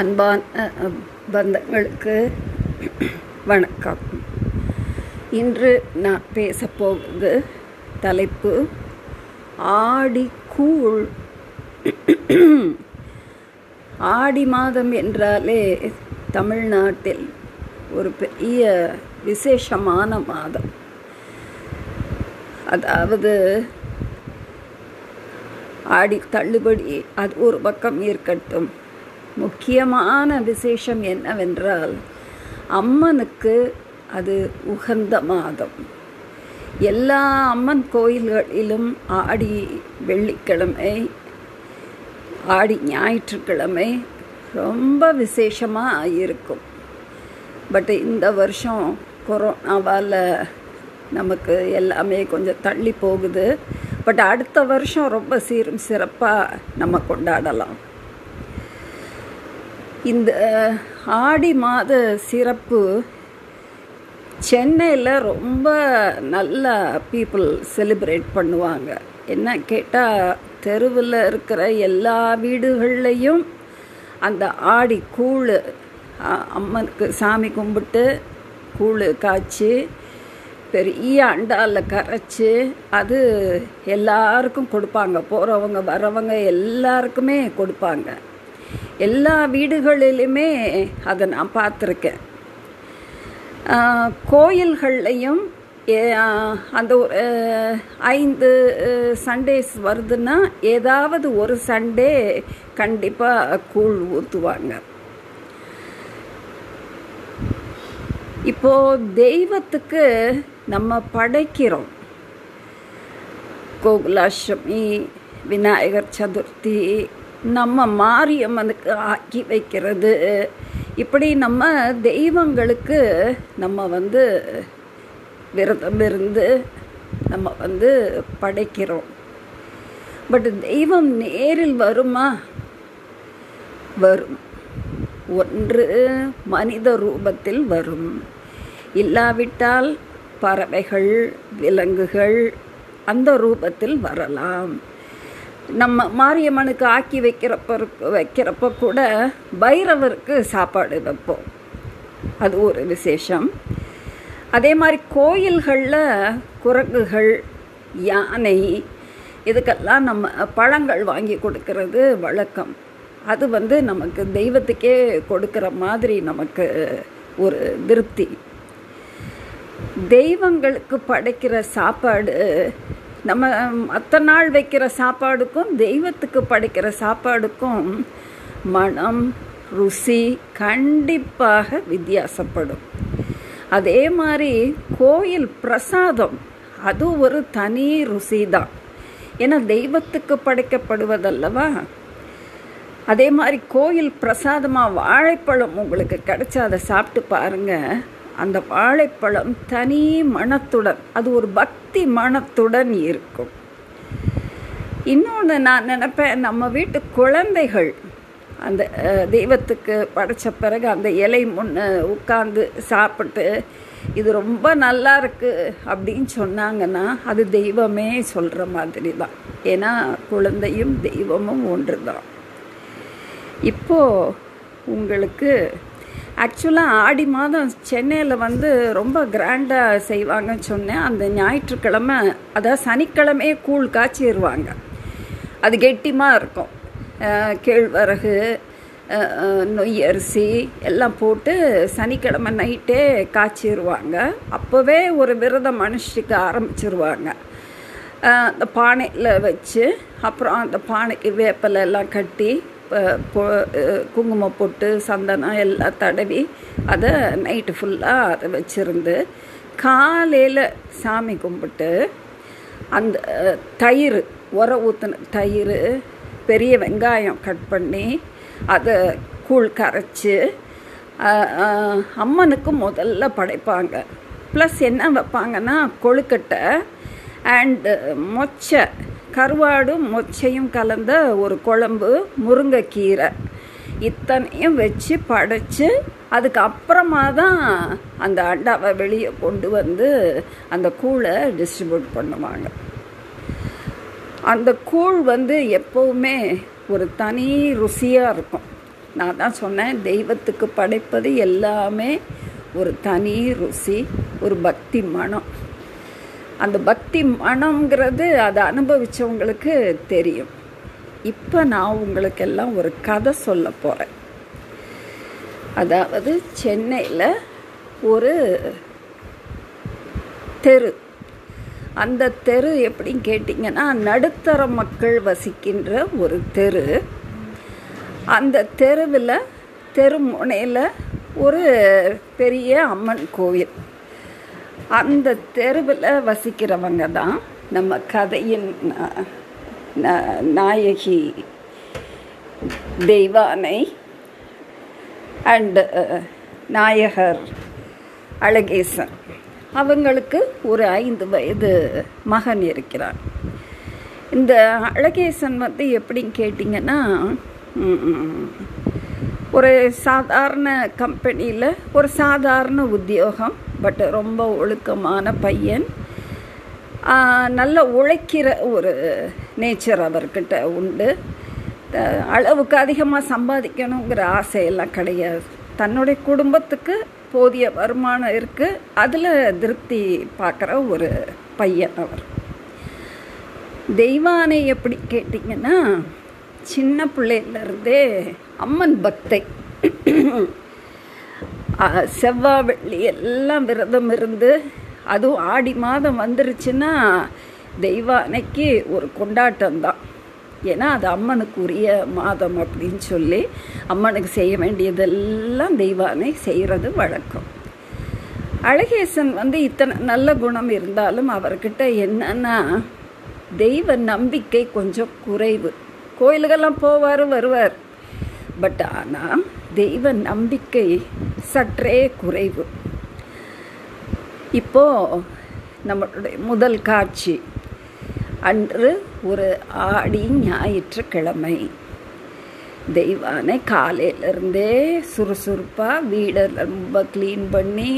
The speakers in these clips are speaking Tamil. அன்பான பந்தங்களுக்கு வணக்கம். இன்று நான் பேசப்போவது தலைப்பு ஆடிக்கூழ். ஆடி மாதம் என்றாலே தமிழ்நாட்டில் ஒரு பெரிய விசேஷமான மாதம். அதாவது ஆடி தள்ளுபடி அது ஒரு பக்கம் இருக்கட்டும், முக்கியமான விசேஷம் என்னவென்றால் அம்மனுக்கு அது உகந்த மாதம். எல்லா அம்மன் கோயில்களிலும் ஆடி வெள்ளிக்கிழமை, ஆடி ஞாயிற்றுக்கிழமை ரொம்ப விசேஷமாக இருக்கும். பட் இந்த வருஷம் கொரோனாவால் நமக்கு எல்லாமே கொஞ்சம் தள்ளி போகுது. பட் அடுத்த வருஷம் ரொம்ப சீரும் சிறப்பாக நம்ம கொண்டாடலாம். இந்த ஆடி மாத சிறப்பு சென்னையில் ரொம்ப நல்லா பீப்புள் செலிப்ரேட் பண்ணுவாங்க. என்ன கேட்டால் தெருவில் இருக்கிற எல்லா வீடுகள்லையும் அந்த ஆடி கூழ் அம்மனுக்கு சாமி கும்பிட்டு கூழ் காய்ச்சி பெரிய அண்டாவில் கரைச்சி அது எல்லாருக்கும் கொடுப்பாங்க. போகிறவங்க வரவங்க எல்லாருக்குமே கொடுப்பாங்க. எல்லா வீடுகளிலுமே அதை நான் பார்த்துருக்கேன். கோயில்கள்லையும் அந்த 5 சண்டேஸ் வருதுன்னா ஏதாவது ஒரு சண்டே கண்டிப்பாக கூழ் ஊற்றுவாங்க. இப்போது தெய்வத்துக்கு நம்ம படைக்கிறோம். கோகுலாஷ்டமி, விநாயகர் சதுர்த்தி, நம்ம மாரியம்மனுக்கு ஆக்கி வைக்கிறது, இப்படி நம்ம தெய்வங்களுக்கு நம்ம விரதம் இருந்து நம்ம படைக்கிறோம். பட் தெய்வம் நேரில் வருமா? வரும். ஒன்று மனித ரூபத்தில் வரும், இல்லாவிட்டால் பறவைகள், விலங்குகள் அந்த ரூபத்தில் வரலாம். நம்ம மாரியம்மனுக்கு ஆக்கி வைக்கிறப்ப கூட பைரவருக்கு சாப்பாடு வைப்போம். அது ஒரு விசேஷம். அதே மாதிரி கோயில்களில் குரங்குகள், யானை, இதுக்கெல்லாம் நம்ம பழங்கள் வாங்கி கொடுக்கறது வழக்கம். அது நமக்கு தெய்வத்துக்கே கொடுக்குற மாதிரி நமக்கு ஒரு திருப்தி. தெய்வங்களுக்கு படைக்கிற சாப்பாடு நம்ம மற்ற நாள் வைக்கிற சாப்பாடுக்கும் தெய்வத்துக்கு படைக்கிற சாப்பாடுக்கும் மனம், ருசி கண்டிப்பாக வித்தியாசப்படும். அதே மாதிரி கோயில் பிரசாதம் அது ஒரு தனி ருசி தான். ஏன்னா தெய்வத்துக்கு படைக்கப்படுவதல்லவா. அதே மாதிரி கோயில் பிரசாதமாக வாழைப்பழம் உங்களுக்கு கிடைச்சா அதை சாப்பிட்டு பாருங்கள். அந்த வாழைப்பழம் தனி மனத்துடன், அது ஒரு பக்தி மனத்துடன் இருக்கும். இன்னொன்று நான் நினைப்பேன், நம்ம வீட்டு குழந்தைகள் அந்த தெய்வத்துக்கு படைத்த பிறகு அந்த இலை முன்ன உட்கார்ந்து சாப்பிட்டு இது ரொம்ப நல்லா இருக்குது அப்படின்னு சொன்னாங்கன்னா அது தெய்வமே சொல்கிற மாதிரி தான். ஏன்னா குழந்தையும் தெய்வமும் ஒன்று தான். இப்போது உங்களுக்கு ஆக்சுவலாக ஆடி மாதம் சென்னையில் ரொம்ப கிராண்டாக செய்வாங்கன்னு சொன்னேன். அந்த ஞாயிற்றுக்கிழமை, அதாவது சனிக்கிழமையே கூழ் காய்ச்சிடுவாங்க. அது கெட்டிமாக இருக்கும். கேழ்வரகு, நொய் அரிசி எல்லாம் போட்டு சனிக்கிழமை நைட்டே காய்ச்சிடுவாங்க. அப்போவே ஒரு விரதம் அனுஷ்டிக்க ஆரம்பிச்சிருவாங்க. அந்த பானையில் வச்சு அப்புறம் அந்த பானைக்கு வேப்பலெல்லாம் கட்டி குங்குமம் போட்டு சந்தனம் எல்லாம் தடவி அதை நைட்டு ஃபுல்லாக அதை வச்சுருந்து காலையில் சாமி கும்பிட்டு அந்த தயிர், உர ஊற்றின தயிர், பெரிய வெங்காயம் கட் பண்ணி அதை கூழ் கரைச்சி அம்மனுக்கு முதல்ல படைப்பாங்க. ப்ளஸ் என்ன வைப்பாங்கன்னா கொழுக்கட்டை அண்டு மொச்சை, கருவாடும் மொச்சையும் கலந்த ஒரு குழம்பு, முருங்கைக்கீரை, இத்தனையும் வச்சு படைச்சி அதுக்கப்புறமா தான் அந்த அண்டாவை வெளியே கொண்டு அந்த கூழை டிஸ்ட்ரிபியூட் பண்ணுவாங்க. அந்த கூழ் எப்போவுமே ஒரு தனி ருசியாக இருக்கும். நான் தான் சொன்னேன், தெய்வத்துக்கு படைப்பது எல்லாமே ஒரு தனி ருசி, ஒரு பக்தி மனம். அந்த பக்தி மனம்ங்கிறது அதை அனுபவித்தவங்களுக்கு தெரியும். இப்போ நான் உங்களுக்கெல்லாம் ஒரு கதை சொல்ல போகிறேன். அதாவது சென்னையில் ஒரு தெரு, அந்த தெரு எப்படின்னு கேட்டிங்கன்னா நடுத்தர மக்கள் வசிக்கின்ற ஒரு தெரு. அந்த தெருவில் தெருமுனையில் ஒரு பெரிய அம்மன் கோவில். அந்த தெருவில் வசிக்கிறவங்க தான் நம்ம கதையின் நாயகி தெய்வானை அண்டு நாயகர் அழகேசன். அவங்களுக்கு ஒரு 5 வயது மகன் இருக்கிறார். இந்த அழகேசன் எப்படின்னு கேட்டிங்கன்னா ஒரு சாதாரண கம்பெனியில் ஒரு சாதாரண உத்தியோகம், பட் ரொம்ப ஒழுக்கமான பையன், நல்லா உழைக்கிற ஒரு நேச்சர் அவர்கிட்ட உண்டு. அளவுக்கு அதிகமாக சம்பாதிக்கணுங்கிற ஆசையெல்லாம் கிடையாது. தன்னுடைய குடும்பத்துக்கு போதிய வருமானம் இருக்குது, அதில் திருப்தி பார்க்குற ஒரு பையன் அவர். தெய்வானை எப்படி கேட்டிங்கன்னா சின்ன பிள்ளையிலருந்தே அம்மன் பக்தை. செவ்வாய் வெள்ளி எல்லாம் விரதம் இருந்து, அதுவும் ஆடி மாதம் வந்துருச்சுன்னா தெய்வானைக்கு ஒரு கொண்டாட்டம்தான். ஏன்னா அது அம்மனுக்கு உரிய மாதம் அப்படின்னு சொல்லி அம்மனுக்கு செய்ய வேண்டியதெல்லாம் தெய்வானை செய்கிறது வழக்கம். அழகேசன் இத்தனை நல்ல குணம் இருந்தாலும் அவர்கிட்ட என்னன்னா தெய்வ நம்பிக்கை கொஞ்சம் குறைவு. கோயிலுக்கெல்லாம் போவார் வருவார், பட் ஆனால் தெய்வ நம்பிக்கை சற்றே குறைவு. இப்போது நம்மளுடைய முதல் காட்சி அன்று ஒரு ஆடி ஞாயிற்றுக்கிழமை. தெய்வானை காலையிலருந்தே சுறுசுறுப்பாக வீடை ரொம்ப க்ளீன் பண்ணி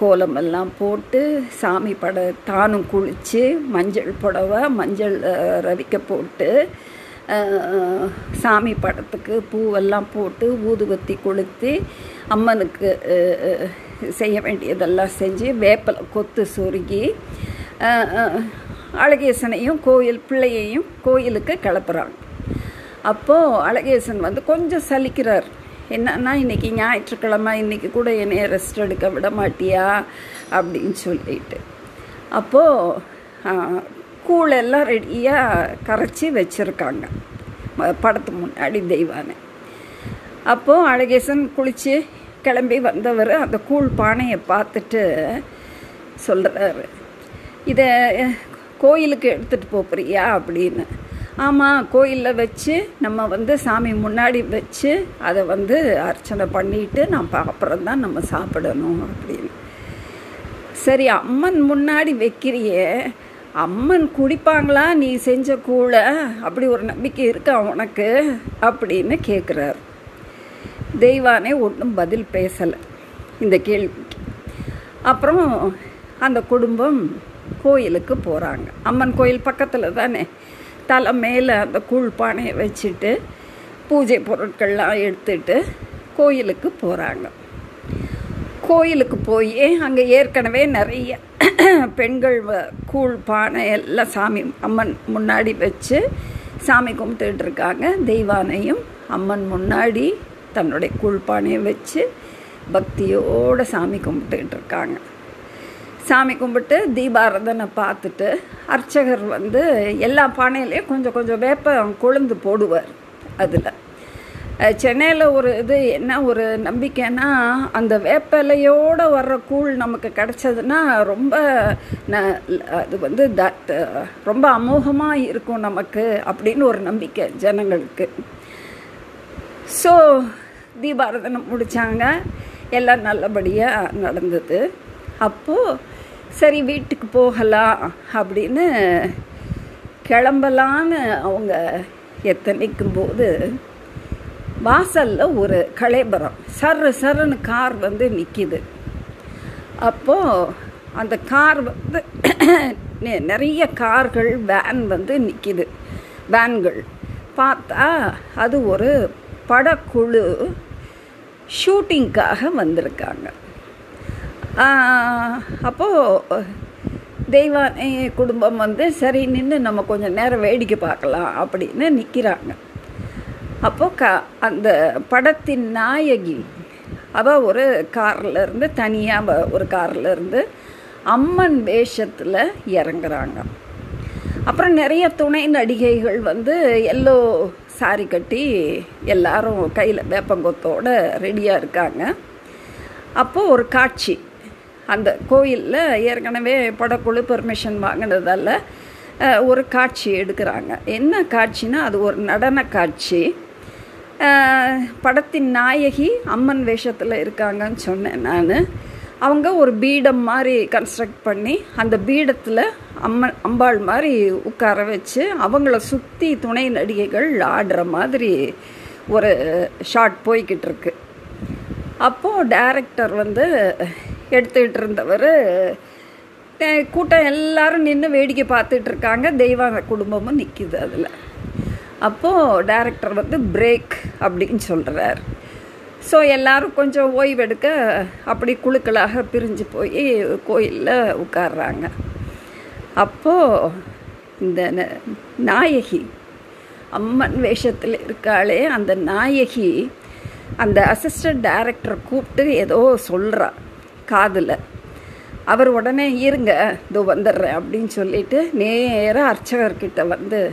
கோலமெல்லாம் போட்டு சாமி படம் தானும் குளித்து மஞ்சள் புடவை மஞ்சள் ரவிக்க போட்டு சாமி படத்துக்கு பூவெல்லாம் போட்டு ஊதுவத்தி கொளுத்தி அம்மனுக்கு செய்ய வேண்டியதெல்லாம் செஞ்சு வேப்பலை கொத்து சொருகி அழகேசனையும் கோயில் பிள்ளையையும் கோயிலுக்கு கிளப்புறாங்க. அப்போது அழகேசன் கொஞ்சம் சலிக்கிறார். என்னன்னா இன்றைக்கி ஞாயிற்றுக்கிழமை, இன்றைக்கி கூட என்னைய ரெஸ்ட் எடுக்க விட மாட்டியா அப்படின்னு சொல்லிட்டு. அப்போது கூழெல்லாம் ரெடியாக கரைச்சி வச்சுருக்காங்க படத்து முன்னாடி தெய்வானை. அப்போது அழகேசன் குளித்து கிளம்பி வந்தவர் அந்த கூழ் பானையை பார்த்துட்டு சொல்கிறாரு, இதை கோயிலுக்கு எடுத்துகிட்டு போகிறியா அப்படின்னு. ஆமாம், கோயிலில் வச்சு நம்ம சாமி முன்னாடி வச்சு அதை அர்ச்சனை பண்ணிட்டு நான் அப்புறம் தான் நம்ம சாப்பிடணும் அப்படின்னு. சரி, அம்மன் முன்னாடி வைக்கிறியே, அம்மன் குடிப்பாங்களா நீ செஞ்ச கூழை, அப்படி ஒரு நம்பிக்கை இருக்கா உனக்கு அப்படின்னு கேட்குறாரு. தெய்வானே ஒன்றும் பதில் பேசலை இந்த கேள்விக்கு. அப்புறம் அந்த குடும்பம் கோயிலுக்கு போகிறாங்க. அம்மன் கோயில் பக்கத்தில் தானே, தலை மேலே அந்த கூழ் பானையை வச்சுட்டு பூஜை பொருட்கள்லாம் எடுத்துட்டு கோயிலுக்கு போகிறாங்க. கோயிலுக்கு போய் அங்கே ஏற்கனவே நிறைய பெண்கள் கூழ் பானை எல்லாம் சாமி அம்மன் முன்னாடி வச்சு சாமி கும்பிட்டுருக்காங்க. தெய்வானையும் அம்மன் முன்னாடி தன்னுடைய கூழ் பானையை வச்சு பக்தியோடு சாமி கும்பிட்டுருக்காங்க. சாமி கும்பிட்டு தீபாரதனை பார்த்துட்டு அர்ச்சகர் எல்லா பானையிலையும் கொஞ்சம் கொஞ்சம் வேப்பம் கொழுந்து போடுவார். அதில் சென்னையில் ஒரு இது என்ன ஒரு நம்பிக்கைன்னா, அந்த வேப்பிலையோடு வர்ற கூழ் நமக்கு கிடச்சதுன்னா ரொம்ப அது ரொம்ப அமோகமாக இருக்கும் நமக்கு அப்படின்னு ஒரு நம்பிக்கை ஜனங்களுக்கு. ஸோ தீபாரதனை முடித்தாங்க, எல்லாம் நல்லபடியாக நடந்தது. அப்போது சரி வீட்டுக்கு போகலாம் அப்படின்னு கிளம்பலான்னு அவங்க எத்தனைக்கும் போது வாசலில் ஒரு கலைபரம் சர்ரு சர்ன்னு கார் நிற்கிது. அப்போது அந்த கார் நிறைய கார்கள் வேன் நிற்கிது. வேன்கள் பார்த்தா அது ஒரு படக்குழு ஷூட்டிங்காக வந்திருக்காங்க. அப்போது தெய்வானே குடும்பம் சரி நின்று நம்ம கொஞ்சம் நேரம் வேடிக்கை பார்க்கலாம் அப்படின்னு நிற்கிறாங்க. அப்போது அந்த படத்தின் நாயகி அவள் ஒரு கார்லேருந்து தனியாக ஒரு கார்லேருந்து அம்மன் வேஷத்தில் இறங்குறாங்க. அப்புறம் நிறைய துணை நடிகைகள் எல்லோ சாரி கட்டி எல்லாரும் கையில் வேப்பங்கொத்தோடு ரெடியாக இருக்காங்க. அப்போது ஒரு காட்சி, அந்த கோயிலில் ஏற்கனவே படக்குழு பெர்மிஷன் வாங்கினதால் ஒரு காட்சி எடுக்கிறாங்க. என்ன காட்சின்னா அது ஒரு நடன காட்சி. படத்தின் நாயகி அம்மன் வேஷத்தில் இருக்காங்கன்னு சொன்னேன் நான். அவங்க ஒரு பீடம் மாதிரி கன்ஸ்ட்ரக்ட் பண்ணி அந்த பீடத்தில் அம்பாள் மாதிரி உட்கார வச்சு அவங்கள சுற்றி துணை நடிகைகள் ஆடுற மாதிரி ஒரு ஷாட் போய்கிட்டு இருக்கு. அப்போது டைரக்டர் எடுத்துக்கிட்டு இருந்தவர் கூட்டம் எல்லாரும் நின்று வேடிக்கை பார்த்துட்டு இருக்காங்க, தெய்வான குடும்பமும் நிற்கிது அதில். அப்போது டைரக்டர் பிரேக் அப்படின்னு சொல்கிறார். ஸோ எல்லோரும் கொஞ்சம் ஓய்வெடுக்க அப்படி குழுக்களாக பிரிஞ்சு போய் கோயிலில் உட்கார்றாங்க. அப்போது இந்த நாயகி அம்மன் வேஷத்தில் இருக்காளே அந்த நாயகி அந்த அசிஸ்டன்ட் டைரக்டரை கூப்பிட்டு ஏதோ சொல்கிறா காதில். அவர் உடனே இருங்க இதோ வந்துடுறேன் அப்படின்னு சொல்லிட்டு நேராக அர்ச்சகர்கிட்ட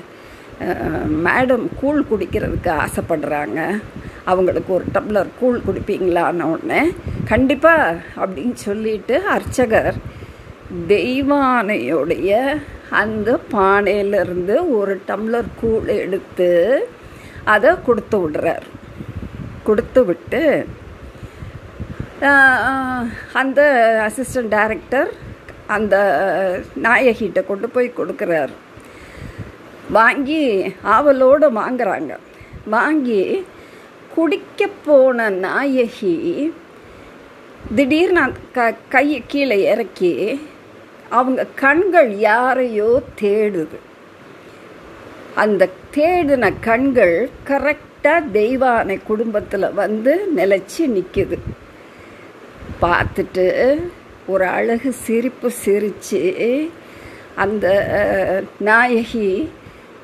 மேடம் கூழ் குடிக்கிறதுக்கு ஆசைப்படுறாங்க, அவங்களுக்கு ஒரு டம்ளர் கூழ் குடிப்பீங்களான்னு உடனே கண்டிப்பாக அப்படின்னு சொல்லிட்டு அர்ச்சகர் தெய்வானையுடைய அந்த பானையிலிருந்து ஒரு டம்ளர் கூழ் எடுத்து அதை கொடுத்து விடுறார். கொடுத்து விட்டு அந்த அசிஸ்டன்ட் டைரக்டர் அந்த நாயகிட்ட கொண்டு போய் கொடுக்குறார். வாங்கி ஆவலோடு வாங்குறாங்க. வாங்கி குடிக்க போன நாயகி திடீர்னு கையை கீழே இறக்கி அவங்க கண்கள் யாரையோ தேடுது. அந்த தேடின கண்கள் கரெக்டாக தெய்வானை குடும்பத்தில் நிலைச்சி நிற்கிது. பார்த்துட்டு ஒரு அழகு சிரிப்பு சிரித்து அந்த நாயகி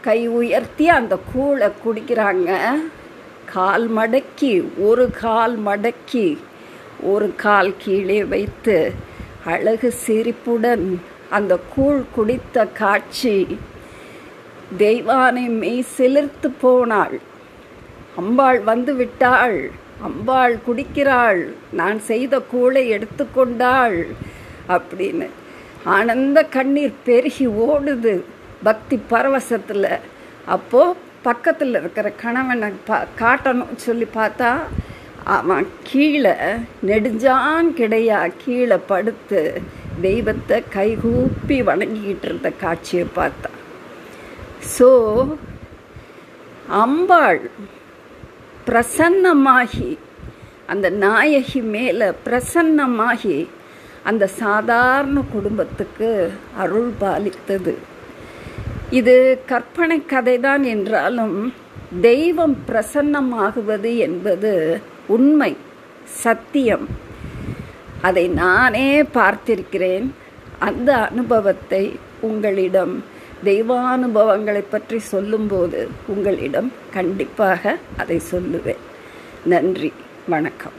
கை உயர்த்தி அந்த கூழை குடிக்கிறாங்க. கால் மடக்கி ஒரு கால் கீழே வைத்து அழகு சிரிப்புடன் அந்த கூழ் குடித்த காட்சி. தெய்வானை மெய் சிலிர்த்து போனாள். அம்பாள் விட்டாள், அம்பாள் குடிக்கிறாள், நான் செய்த கூழை எடுத்துக்கொண்டாள் அப்படின்னு ஆனந்த கண்ணீர் பெருகி ஓடுது பக்தி பரவசத்தில். அப்போது பக்கத்தில் இருக்கிற கணவனை காட்டணும்னு சொல்லி பார்த்தா அவன் கீழே நெடுஞ்சான் கிடையாது கீழே படுத்து தெய்வத்தை கைகூப்பி வணங்கிக்கிட்டு இருந்த காட்சியை பார்த்தா. ஸோ அம்பாள் பிரசன்னமாகி அந்த நாயகி மேலே பிரசன்னமாகி அந்த சாதாரண குடும்பத்துக்கு அருள் பாலித்தது. இது கற்பனை கதைதான் என்றாலும் தெய்வம் பிரசன்னமாகுவது என்பது உண்மை, சத்தியம். அதை நானே பார்த்திருக்கிறேன். அந்த அனுபவத்தை உங்களிடம், தெய்வானுபவங்களை பற்றி சொல்லும்போது உங்களிடம் கண்டிப்பாக அதை சொல்லுவேன். நன்றி, வணக்கம்.